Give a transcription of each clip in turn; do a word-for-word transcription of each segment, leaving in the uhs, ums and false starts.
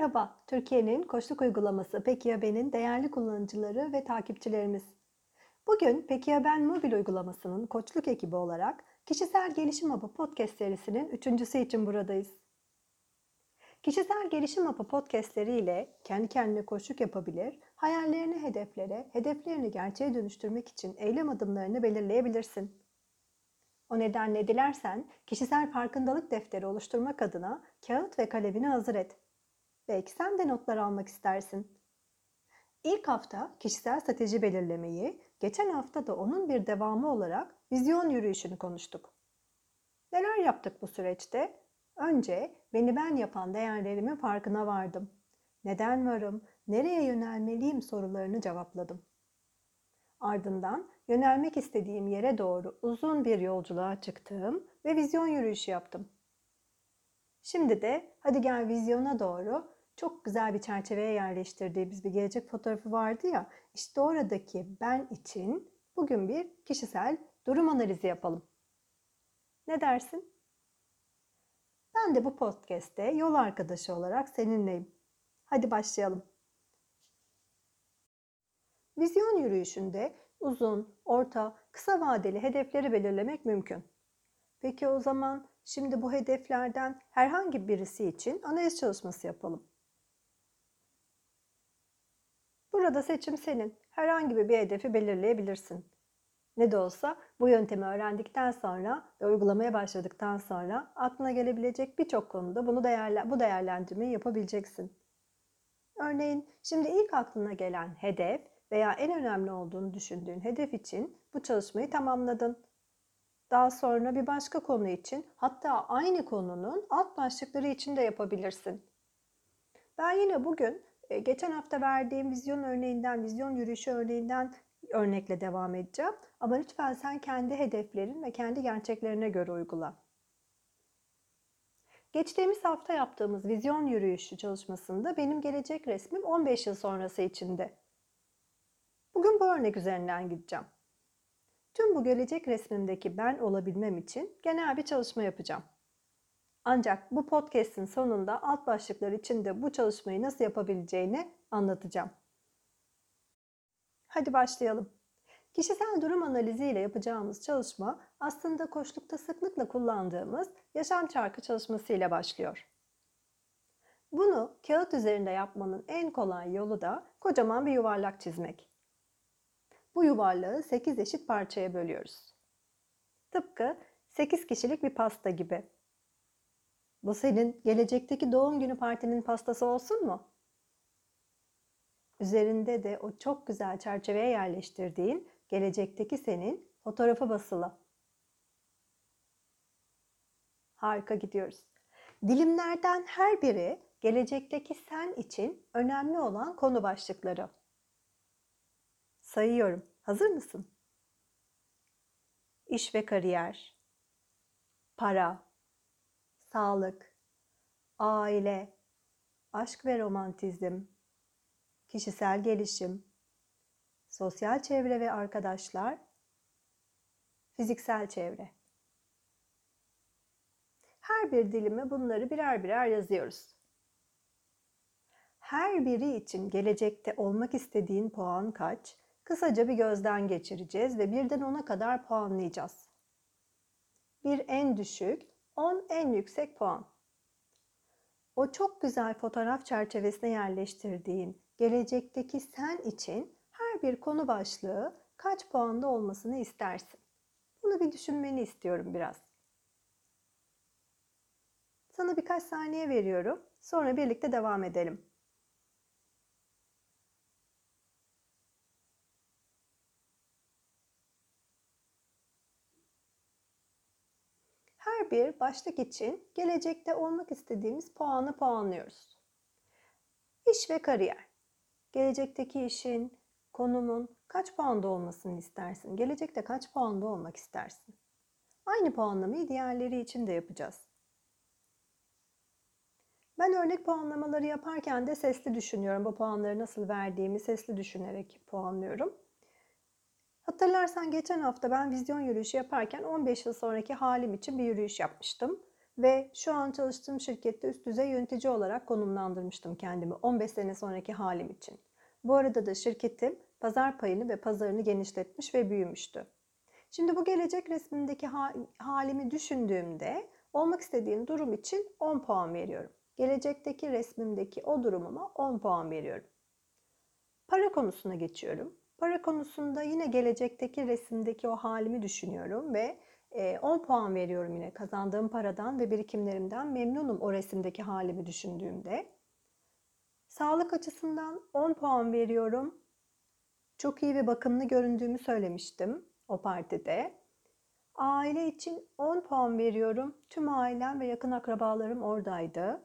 Merhaba, Türkiye'nin koçluk uygulaması Pekiyaben'in değerli kullanıcıları ve takipçilerimiz. Bugün Pekiyaben mobil uygulamasının koçluk ekibi olarak Kişisel Gelişim Ağı podcast serisinin üçüncüsü için buradayız. Kişisel Gelişim Ağı podcastleri ile kendi kendine koçluk yapabilir, hayallerini hedeflere, hedeflerini gerçeğe dönüştürmek için eylem adımlarını belirleyebilirsin. O nedenle dilersen kişisel farkındalık defteri oluşturmak adına kağıt ve kalemini hazır et. Belki sen de notlar almak istersin. İlk hafta kişisel strateji belirlemeyi, geçen hafta da onun bir devamı olarak vizyon yürüyüşünü konuştuk. Neler yaptık bu süreçte? Önce beni ben yapan değerlerimin farkına vardım. Neden varım, nereye yönelmeliyim sorularını cevapladım. Ardından yönelmek istediğim yere doğru uzun bir yolculuğa çıktım ve vizyon yürüyüşü yaptım. Şimdi de hadi gel vizyona doğru çok güzel bir çerçeveye yerleştirdiğimiz bir gelecek fotoğrafı vardı ya, işte oradaki ben için bugün bir kişisel durum analizi yapalım. Ne dersin? Ben de bu podcast'te yol arkadaşı olarak seninleyim. Hadi başlayalım. Vizyon yürüyüşünde uzun, orta, kısa vadeli hedefleri belirlemek mümkün. Peki o zaman şimdi bu hedeflerden herhangi birisi için analiz çalışması yapalım. Burada seçim senin. Herhangi bir hedefi belirleyebilirsin. Ne de olsa bu yöntemi öğrendikten sonra ve uygulamaya başladıktan sonra aklına gelebilecek birçok konuda bunu değerle, bu değerlendirmeyi yapabileceksin. Örneğin şimdi ilk aklına gelen hedef veya en önemli olduğunu düşündüğün hedef için bu çalışmayı tamamladın. Daha sonra bir başka konu için, hatta aynı konunun alt başlıkları için de yapabilirsin. Ben yine bugün geçen hafta verdiğim vizyon örneğinden, vizyon yürüyüşü örneğinden örnekle devam edeceğim. Ama lütfen sen kendi hedeflerin ve kendi gerçeklerine göre uygula. Geçtiğimiz hafta yaptığımız vizyon yürüyüşü çalışmasında benim gelecek resmim on beş yıl sonrası içindi. Bugün bu örnek üzerinden gideceğim. Tüm bu gelecek resmimdeki ben olabilmem için genel bir çalışma yapacağım. Ancak bu podcast'in sonunda alt başlıklar için de bu çalışmayı nasıl yapabileceğini anlatacağım. Hadi başlayalım. Kişisel durum analizi ile yapacağımız çalışma aslında koçlukta sıklıkla kullandığımız yaşam çarkı çalışması ile başlıyor. Bunu kağıt üzerinde yapmanın en kolay yolu da kocaman bir yuvarlak çizmek. Bu yuvarlağı sekiz eşit parçaya bölüyoruz. Tıpkı sekiz kişilik bir pasta gibi. Bu senin gelecekteki doğum günü partinin pastası olsun mu? Üzerinde de o çok güzel çerçeveye yerleştirdiğin gelecekteki senin fotoğrafı basılı. Harika gidiyoruz. Dilimlerden her biri gelecekteki sen için önemli olan konu başlıkları. Sayıyorum. Hazır mısın? İş ve kariyer, para, sağlık, aile, aşk ve romantizm, kişisel gelişim, sosyal çevre ve arkadaşlar, fiziksel çevre. Her bir dilime bunları birer birer yazıyoruz. Her biri için gelecekte olmak istediğin puan kaç? Kısaca bir gözden geçireceğiz ve birden ona kadar puanlayacağız. bir en düşük, on en yüksek puan. O çok güzel fotoğraf çerçevesine yerleştirdiğin gelecekteki sen için her bir konu başlığı kaç puanda olmasını istersin? Bunu bir düşünmeni istiyorum biraz. Sana birkaç saniye veriyorum, sonra birlikte devam edelim. Her bir başlık için gelecekte olmak istediğimiz puanı puanlıyoruz. İş ve kariyer. Gelecekteki işin, konumun kaç puanda olmasını istersin? Gelecekte kaç puanda olmak istersin? Aynı puanlamayı diğerleri için de yapacağız. Ben örnek puanlamaları yaparken de sesli düşünüyorum. Bu puanları nasıl verdiğimi sesli düşünerek puanlıyorum. Hatırlarsan geçen hafta ben vizyon yürüyüşü yaparken on beş yıl sonraki halim için bir yürüyüş yapmıştım. Ve şu an çalıştığım şirkette üst düzey yönetici olarak konumlandırmıştım kendimi on beş sene sonraki halim için. Bu arada da şirketim pazar payını ve pazarını genişletmiş ve büyümüştü. Şimdi bu gelecek resmindeki halimi düşündüğümde olmak istediğim durum için on puan veriyorum. Gelecekteki resmimdeki o durumuma on puan veriyorum. Para konusuna geçiyorum. Para konusunda yine gelecekteki resimdeki o halimi düşünüyorum ve on puan veriyorum yine kazandığım paradan ve birikimlerimden memnunum o resimdeki halimi düşündüğümde. Sağlık açısından on puan veriyorum. Çok iyi ve bakımlı göründüğümü söylemiştim o partide. Aile için on puan veriyorum. Tüm ailem ve yakın akrabalarım oradaydı.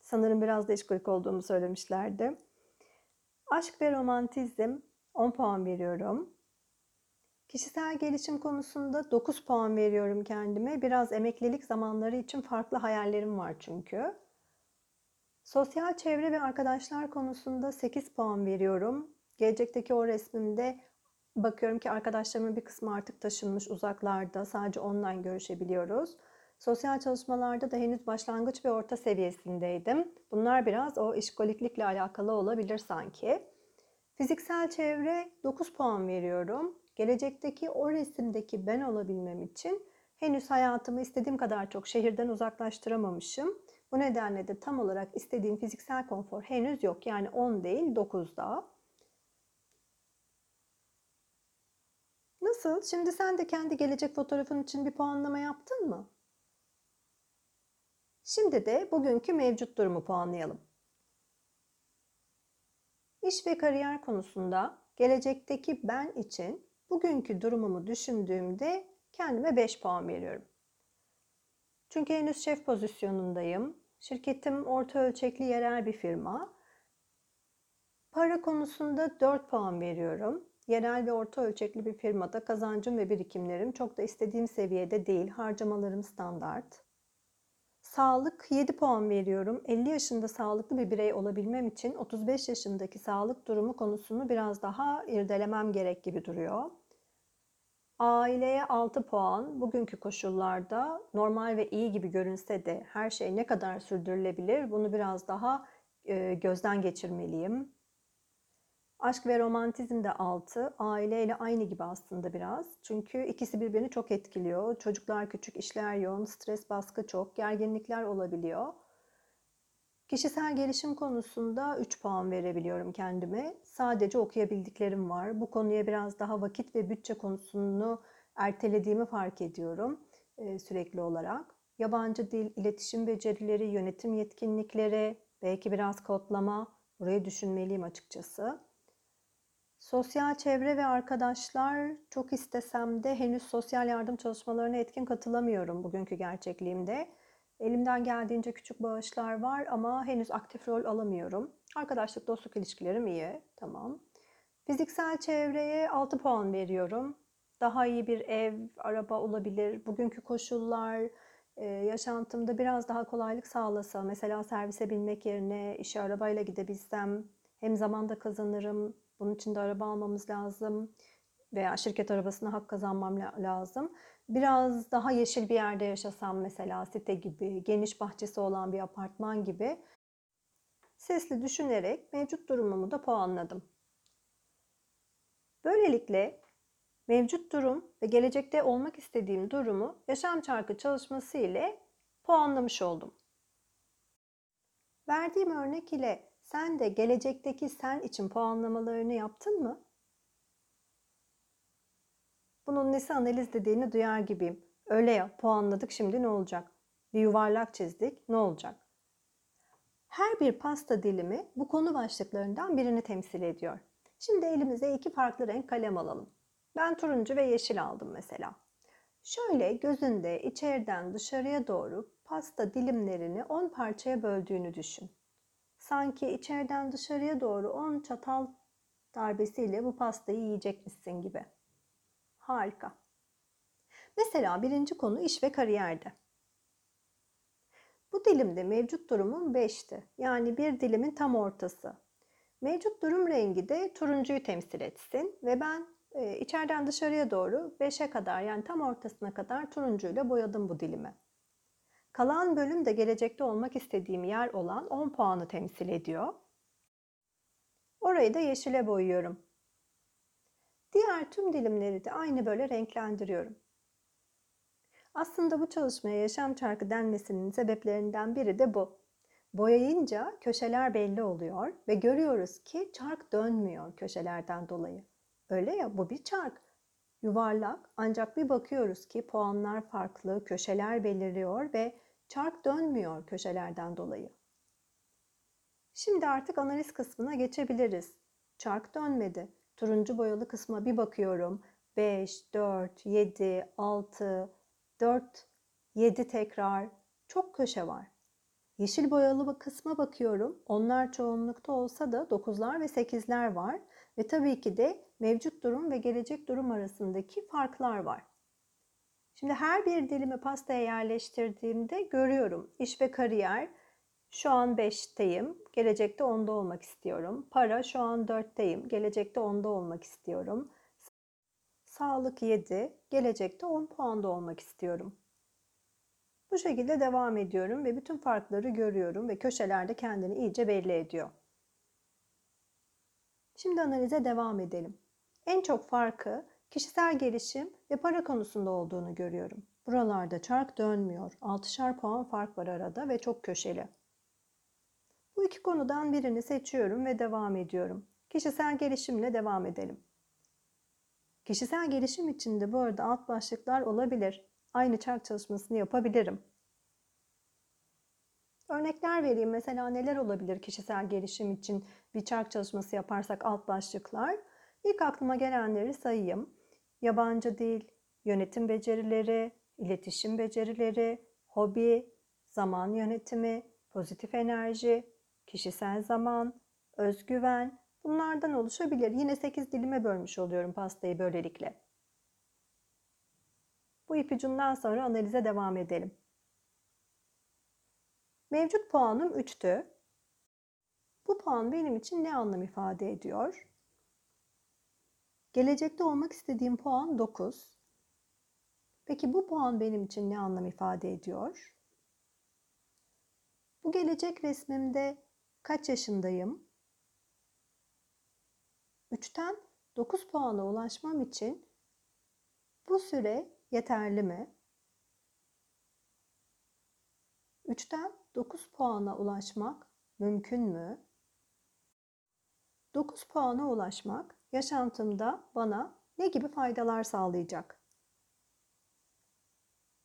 Sanırım biraz da işkolik olduğumu söylemişlerdi. Aşk ve romantizm on puan veriyorum. Kişisel gelişim konusunda dokuz puan veriyorum kendime. Biraz emeklilik zamanları için farklı hayallerim var çünkü. Sosyal çevre ve arkadaşlar konusunda sekiz puan veriyorum. Gelecekteki o resmimde bakıyorum ki arkadaşlarımın bir kısmı artık taşınmış uzaklarda. Sadece online görüşebiliyoruz. Sosyal çalışmalarda da henüz başlangıç ve orta seviyesindeydim. Bunlar biraz o işkoliklikle alakalı olabilir sanki. Fiziksel çevre dokuz puan veriyorum. Gelecekteki o resimdeki ben olabilmem için henüz hayatımı istediğim kadar çok şehirden uzaklaştıramamışım. Bu nedenle de tam olarak istediğim fiziksel konfor henüz yok. Yani on değil dokuz daha. Nasıl? Şimdi sen de kendi gelecek fotoğrafın için bir puanlama yaptın mı? Şimdi de bugünkü mevcut durumu puanlayalım. İş ve kariyer konusunda gelecekteki ben için bugünkü durumumu düşündüğümde kendime beş puan veriyorum. Çünkü henüz şef pozisyonundayım. Şirketim orta ölçekli yerel bir firma. Para konusunda dört puan veriyorum. Yerel ve orta ölçekli bir firmada kazancım ve birikimlerim çok da istediğim seviyede değil. Harcamalarım standart. Sağlık yedi puan veriyorum. elli yaşında sağlıklı bir birey olabilmem için otuz beş yaşındaki sağlık durumu konusunu biraz daha irdelemem gerek gibi duruyor. Aileye altı puan. Bugünkü koşullarda normal ve iyi gibi görünse de her şey ne kadar sürdürülebilir bunu biraz daha gözden geçirmeliyim. Aşk ve romantizm de altı. Aileyle aynı gibi aslında biraz. Çünkü ikisi birbirini çok etkiliyor. Çocuklar küçük, işler yoğun, stres baskı çok, gerginlikler olabiliyor. Kişisel gelişim konusunda üç puan verebiliyorum kendime. Sadece okuyabildiklerim var. Bu konuya biraz daha vakit ve bütçe konusunu ertelediğimi fark ediyorum sürekli olarak. Yabancı dil, iletişim becerileri, yönetim yetkinlikleri, belki biraz kodlama. Burayı düşünmeliyim açıkçası. Sosyal çevre ve arkadaşlar çok istesem de henüz sosyal yardım çalışmalarına etkin katılamıyorum bugünkü gerçekliğimde. Elimden geldiğince küçük bağışlar var ama henüz aktif rol alamıyorum. Arkadaşlık, dostluk ilişkilerim iyi. Tamam. Fiziksel çevreye altı puan veriyorum. Daha iyi bir ev, araba olabilir. Bugünkü koşullar yaşantımda biraz daha kolaylık sağlasa, mesela servise binmek yerine işe arabayla gidebilsem hem zamanda kazanırım. Bunun için de araba almamız lazım veya şirket arabasına hak kazanmam lazım. Biraz daha yeşil bir yerde yaşasam mesela site gibi, geniş bahçesi olan bir apartman gibi. Sesli düşünerek mevcut durumumu da puanladım. Böylelikle mevcut durum ve gelecekte olmak istediğim durumu yaşam çarkı çalışması ile puanlamış oldum. Verdiğim örnek ile sen de gelecekteki sen için puanlamalarını yaptın mı? Bunun nesi analiz dediğini duyar gibiyim. Öyle ya, puanladık, şimdi ne olacak? Bir yuvarlak çizdik, ne olacak? Her bir pasta dilimi bu konu başlıklarından birini temsil ediyor. Şimdi elimize iki farklı renk kalem alalım. Ben turuncu ve yeşil aldım mesela. Şöyle gözünde içeriden dışarıya doğru pasta dilimlerini on parçaya böldüğünü düşün. Sanki içeriden dışarıya doğru on çatal darbesiyle bu pastayı yiyecekmişsin gibi. Harika. Mesela birinci konu iş ve kariyerde. Bu dilimde mevcut durumum beşti. Yani bir dilimin tam ortası. Mevcut durum rengi de turuncuyu temsil etsin ve ben e, içeriden dışarıya doğru beşe kadar, yani tam ortasına kadar turuncuyla boyadım bu dilimi. Kalan bölüm de gelecekte olmak istediğim yer olan on puanı temsil ediyor. Orayı da yeşile boyuyorum. Diğer tüm dilimleri de aynı böyle renklendiriyorum. Aslında bu çalışmaya yaşam çarkı denmesinin sebeplerinden biri de bu. Boyayınca köşeler belli oluyor ve görüyoruz ki çark dönmüyor köşelerden dolayı. Öyle ya, bu bir çark. Yuvarlak, ancak bir bakıyoruz ki puanlar farklı, köşeler belirliyor ve çark dönmüyor köşelerden dolayı. Şimdi artık analiz kısmına geçebiliriz. Çark dönmedi. Turuncu boyalı kısma bir bakıyorum. beş, dört, yedi, altı, dört, yedi tekrar. Çok köşe var. Yeşil boyalı kısma bakıyorum. Onlar çoğunlukta olsa da dokuzlar ve sekizler var. Ve tabii ki de mevcut durum ve gelecek durum arasındaki farklar var. Şimdi her bir dilimi pastaya yerleştirdiğimde görüyorum. İş ve kariyer şu an beşteyim, gelecekte onda olmak istiyorum. Para şu an dörtteyim, gelecekte onda olmak istiyorum. Sağlık yedi, gelecekte on puanda olmak istiyorum. Bu şekilde devam ediyorum ve bütün farkları görüyorum ve köşelerde kendini iyice belli ediyor. Şimdi analize devam edelim. En çok farkı kişisel gelişim ve para konusunda olduğunu görüyorum. Buralarda çark dönmüyor. altışar puan fark var arada ve çok köşeli. Bu iki konudan birini seçiyorum ve devam ediyorum. Kişisel gelişimle devam edelim. Kişisel gelişim içinde bu arada alt başlıklar olabilir. Aynı çark çalışmasını yapabilirim. Örnekler vereyim. Mesela neler olabilir kişisel gelişim için bir çark çalışması yaparsak alt başlıklar? İlk aklıma gelenleri sayayım. Yabancı dil, yönetim becerileri, iletişim becerileri, hobi, zaman yönetimi, pozitif enerji, kişisel zaman, özgüven, bunlardan oluşabilir. Yine sekiz dilime bölmüş oluyorum pastayı böylelikle. Bu ipucundan sonra analize devam edelim. Mevcut puanım üçtü. Bu puan benim için ne anlam ifade ediyor? Gelecekte olmak istediğim puan dokuz. Peki bu puan benim için ne anlam ifade ediyor? Bu gelecek resmimde kaç yaşındayım? üçten dokuz puana ulaşmam için bu süre yeterli mi? üçten dokuz puana ulaşmak mümkün mü? dokuz puana ulaşmak yaşantımda bana ne gibi faydalar sağlayacak?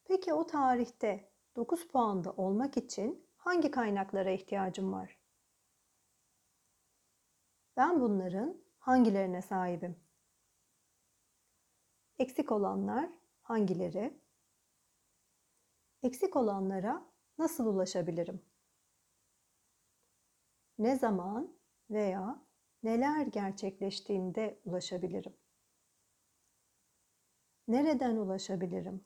Peki o tarihte dokuz puanda olmak için hangi kaynaklara ihtiyacım var? Ben bunların hangilerine sahibim? Eksik olanlar hangileri? Eksik olanlara nasıl ulaşabilirim? Ne zaman veya neler gerçekleştiğinde ulaşabilirim? Nereden ulaşabilirim?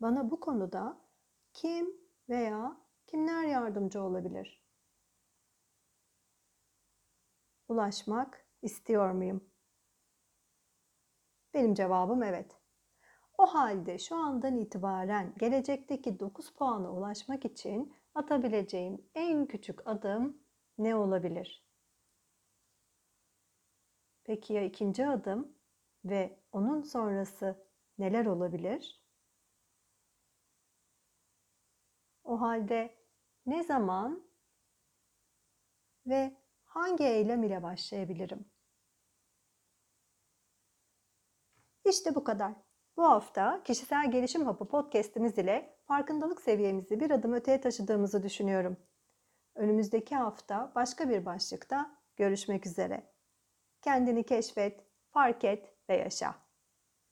Bana bu konuda kim veya kimler yardımcı olabilir? Ulaşmak istiyor muyum? Benim cevabım evet. O halde şu andan itibaren gelecekteki dokuz puana ulaşmak için atabileceğim en küçük adım ne olabilir? Peki ya ikinci adım ve onun sonrası neler olabilir? O halde ne zaman ve hangi eylem ile başlayabilirim? İşte bu kadar. Bu hafta Kişisel Gelişim Hapı podcastimiz ile farkındalık seviyemizi bir adım öteye taşıdığımızı düşünüyorum. Önümüzdeki hafta başka bir başlıkta görüşmek üzere. Kendini keşfet, fark et ve yaşa.